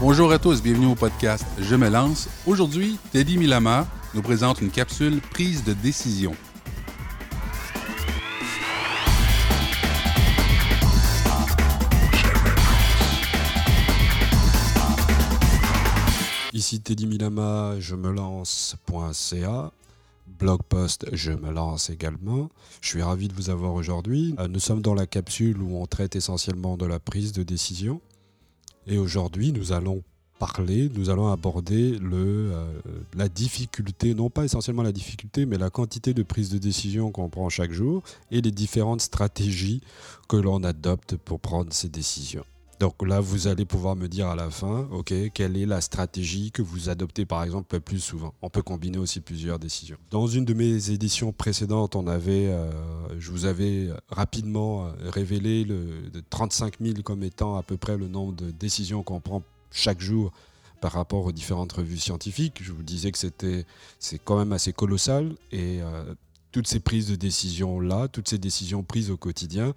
Bonjour à tous, bienvenue au podcast Je me lance. Aujourd'hui, Teddy Milama nous présente une capsule prise de décision. Ici Teddy Milama, je me lance.ca, blog post je me lance également. Je suis ravi de vous avoir aujourd'hui. Nous sommes dans la capsule où on traite essentiellement de la prise de décision. Et aujourd'hui, nous allons aborder la difficulté, non pas essentiellement la difficulté, mais la quantité de prise de décision qu'on prend chaque jour et les différentes stratégies que l'on adopte pour prendre ces décisions. Donc là, vous allez pouvoir me dire à la fin, OK, quelle est la stratégie que vous adoptez par exemple le plus souvent? On peut combiner aussi plusieurs décisions. Dans une de mes éditions précédentes, je vous avais rapidement révélé 35 000 comme étant à peu près le nombre de décisions qu'on prend chaque jour par rapport aux différentes revues scientifiques. Je vous disais que c'est quand même assez colossal et toutes ces prises de décision-là, toutes ces décisions prises au quotidien,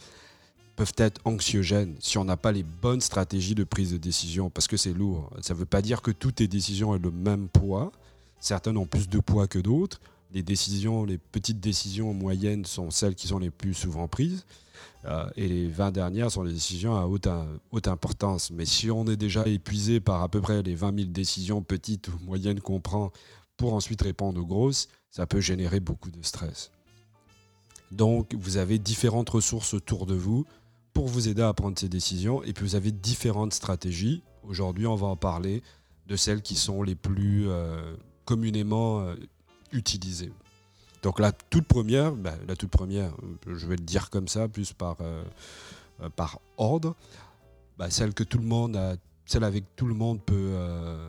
peuvent être anxiogènes si on n'a pas les bonnes stratégies de prise de décision, parce que c'est lourd. Ça ne veut pas dire que toutes les décisions aient le même poids. Certaines ont plus de poids que d'autres. Les petites décisions moyennes sont celles qui sont les plus souvent prises. Et les 20 dernières sont les décisions à haute importance. Mais si on est déjà épuisé par à peu près les 20 000 décisions petites ou moyennes qu'on prend pour ensuite répondre aux grosses, ça peut générer beaucoup de stress. Donc, vous avez différentes ressources autour de vous pour vous aider à prendre ces décisions. Et puis, vous avez différentes stratégies. Aujourd'hui, on va en parler de celles qui sont les plus communément utilisées. Donc, la toute première, je vais le dire comme ça, plus par ordre, celle que tout le monde a, celle avec tout le monde peut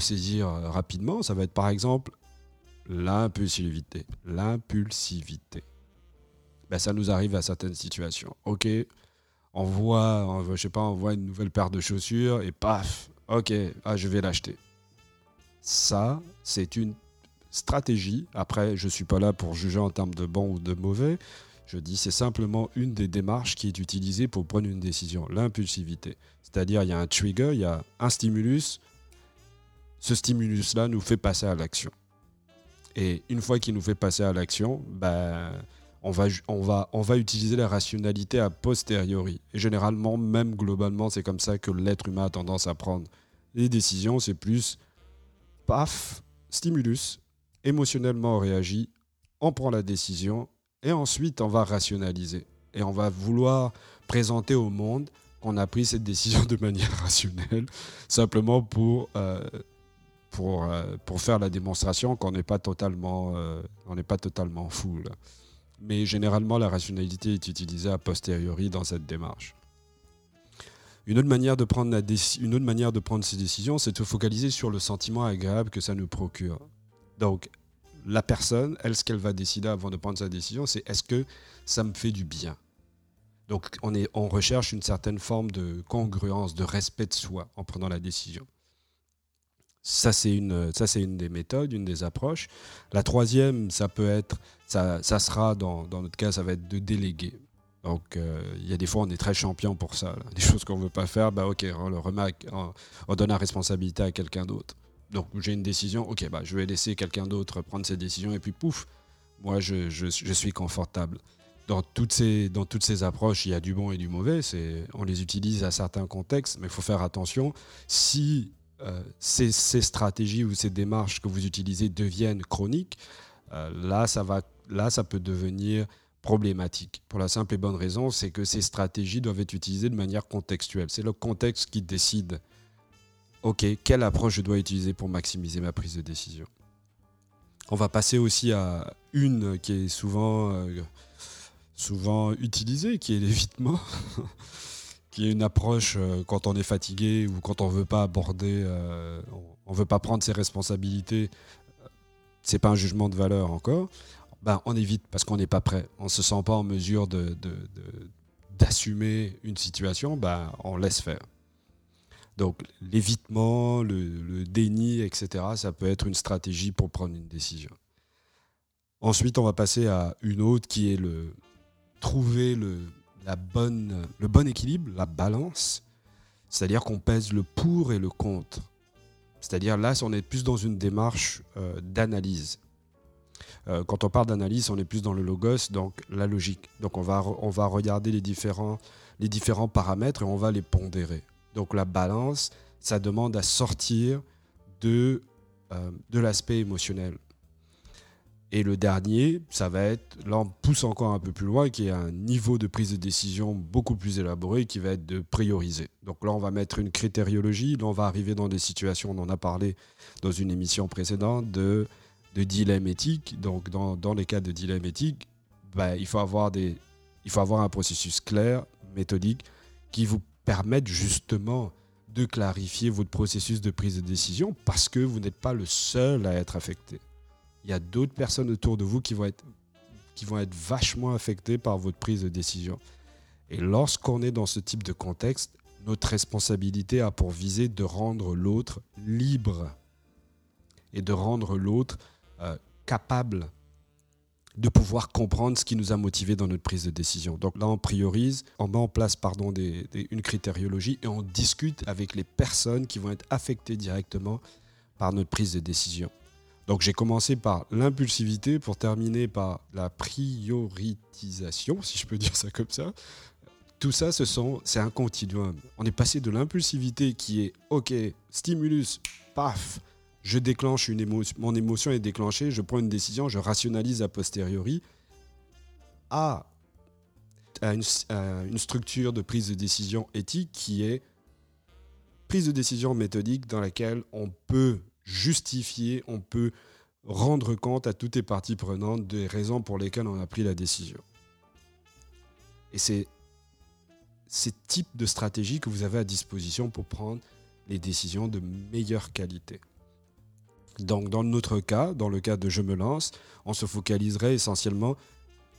saisir rapidement. Ça va être, par exemple, l'impulsivité. Ça nous arrive à certaines situations. OK, on voit une nouvelle paire de chaussures et paf, OK, je vais l'acheter. Ça, c'est une stratégie. Après, je ne suis pas là pour juger en termes de bon ou de mauvais. Je dis, c'est simplement une des démarches qui est utilisée pour prendre une décision, l'impulsivité. C'est-à-dire, il y a un trigger, il y a un stimulus. Ce stimulus-là nous fait passer à l'action. Et une fois qu'il nous fait passer à l'action, on va utiliser la rationalité a posteriori. Et généralement, même globalement, c'est comme ça que l'être humain a tendance à prendre les décisions. C'est plus paf, stimulus, émotionnellement on réagit, on prend la décision et ensuite on va rationaliser. Et on va vouloir présenter au monde qu'on a pris cette décision de manière rationnelle, simplement pour faire la démonstration qu'on n'est pas totalement fou. Là. Mais généralement, la rationalité est utilisée a posteriori dans cette démarche. Une autre manière de prendre ces décisions, c'est de se focaliser sur le sentiment agréable que ça nous procure. Donc, la personne, ce qu'elle va décider avant de prendre sa décision, c'est est-ce que ça me fait du bien ? Donc, on recherche une certaine forme de congruence, de respect de soi en prenant la décision. Ça, c'est une des méthodes, une des approches. La troisième, ça sera dans notre cas, ça va être de déléguer. Donc, il y a des fois, on est très champion pour ça. Là. Des choses qu'on ne veut pas faire, OK, on le remarque, on donne la responsabilité à quelqu'un d'autre. Donc, j'ai une décision, OK, je vais laisser quelqu'un d'autre prendre cette décision et puis pouf, moi, je suis confortable. Dans toutes ces approches, il y a du bon et du mauvais. On les utilise à certains contextes, mais il faut faire attention. Si ces stratégies ou ces démarches que vous utilisez deviennent chroniques, ça peut devenir problématique. Pour la simple et bonne raison, c'est que ces stratégies doivent être utilisées de manière contextuelle. C'est le contexte qui décide, OK, quelle approche je dois utiliser pour maximiser ma prise de décision. On va passer aussi à une qui est souvent utilisée, qui est l'évitement. Qui est une approche quand on est fatigué ou quand on veut pas aborder, on veut pas prendre ses responsabilités. C'est pas un jugement de valeur encore. On évite parce qu'on n'est pas prêt. On se sent pas en mesure d'assumer une situation. On laisse faire. Donc l'évitement, le déni, etc. Ça peut être une stratégie pour prendre une décision. Ensuite, on va passer à une autre qui est trouver le bon équilibre, la balance. C'est-à-dire qu'on pèse le pour et le contre. C'est-à-dire là, on est plus dans une démarche d'analyse. Quand on parle d'analyse, on est plus dans le logos, donc la logique. Donc on va regarder les différents paramètres et on va les pondérer. Donc la balance, ça demande à sortir de l'aspect émotionnel. Et le dernier, ça va être, là on pousse encore un peu plus loin, qui est un niveau de prise de décision beaucoup plus élaboré, qui va être de prioriser. Donc là on va mettre une critériologie, là on va arriver dans des situations, on en a parlé dans une émission précédente, de dilemme éthique. Donc dans les cas de dilemme éthique, il faut avoir un processus clair, méthodique, qui vous permette justement de clarifier votre processus de prise de décision, parce que vous n'êtes pas le seul à être affecté. Il y a d'autres personnes autour de vous qui vont être vachement affectées par votre prise de décision. Et lorsqu'on est dans ce type de contexte, notre responsabilité a pour visée de rendre l'autre libre et de rendre l'autre capable de pouvoir comprendre ce qui nous a motivés dans notre prise de décision. Donc là, on met en place une critériologie et on discute avec les personnes qui vont être affectées directement par notre prise de décision. Donc j'ai commencé par l'impulsivité pour terminer par la prioritisation, si je peux dire ça comme ça. Tout ça, c'est un continuum. On est passé de l'impulsivité qui est « Ok, stimulus, paf !» Je déclenche une émotion, mon émotion est déclenchée, je prends une décision, je rationalise a posteriori à une structure de prise de décision éthique qui est prise de décision méthodique dans laquelle on peut justifier, on peut rendre compte à toutes les parties prenantes des raisons pour lesquelles on a pris la décision. Et c'est ces types de stratégies que vous avez à disposition pour prendre les décisions de meilleure qualité. Donc dans notre cas, dans le cas de Je me lance, on se focaliserait essentiellement,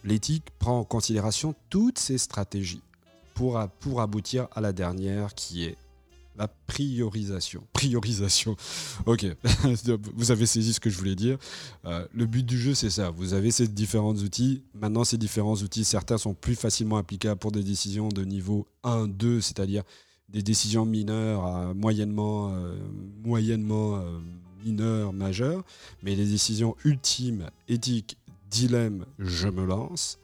l'éthique prend en considération toutes ces stratégies pour aboutir à la dernière qui est la priorisation. Priorisation, ok, vous avez saisi ce que je voulais dire. Le but du jeu c'est ça, vous avez ces différents outils, maintenant ces différents outils, certains sont plus facilement applicables pour des décisions de niveau 1, 2, c'est-à-dire des décisions mineures à moyennement mineur, majeur, mais les décisions ultimes, éthiques, dilemme, je me lance,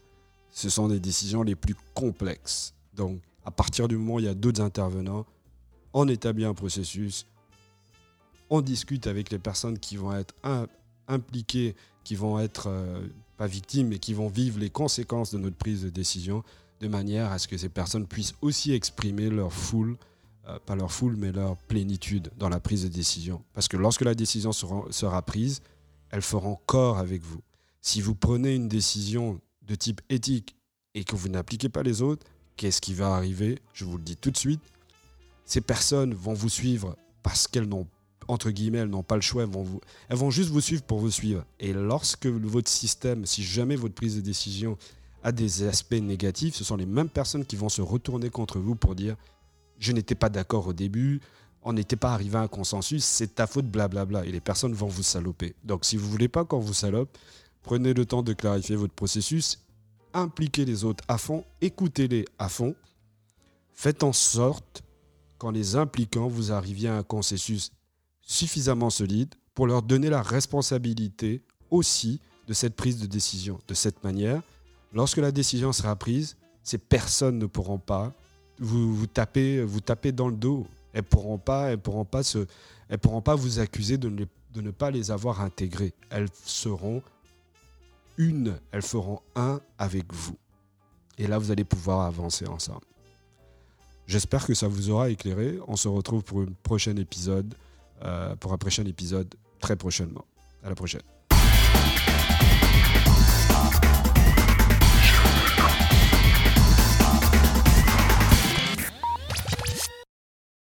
ce sont des décisions les plus complexes. Donc, à partir du moment où il y a d'autres intervenants, on établit un processus, on discute avec les personnes qui vont être impliquées, qui vont être, pas victimes, mais qui vont vivre les conséquences de notre prise de décision, de manière à ce que ces personnes puissent aussi exprimer leur plénitude dans la prise de décision. Parce que lorsque la décision sera prise, elle fera corps avec vous. Si vous prenez une décision de type éthique et que vous n'appliquez pas les autres, qu'est-ce qui va arriver ? Je vous le dis tout de suite. Ces personnes vont vous suivre parce qu'elles n'ont, entre guillemets, elles n'ont pas le choix. Elles vont juste vous suivre pour vous suivre. Et lorsque votre système, si jamais votre prise de décision a des aspects négatifs, ce sont les mêmes personnes qui vont se retourner contre vous pour dire je n'étais pas d'accord au début, on n'était pas arrivé à un consensus, c'est ta faute, blablabla. Et les personnes vont vous saloper. Donc, si vous ne voulez pas qu'on vous salope, prenez le temps de clarifier votre processus, impliquez les autres à fond, écoutez-les à fond, faites en sorte qu'en les impliquant, vous arriviez à un consensus suffisamment solide pour leur donner la responsabilité aussi de cette prise de décision. De cette manière, lorsque la décision sera prise, ces personnes ne pourront pas vous tapez dans le dos. Elles pourront pas vous accuser de ne pas les avoir intégrées. Elles seront une, elles feront un avec vous. Et là, vous allez pouvoir avancer ensemble. J'espère que ça vous aura éclairé. On se retrouve pour un prochain épisode très prochainement. À la prochaine.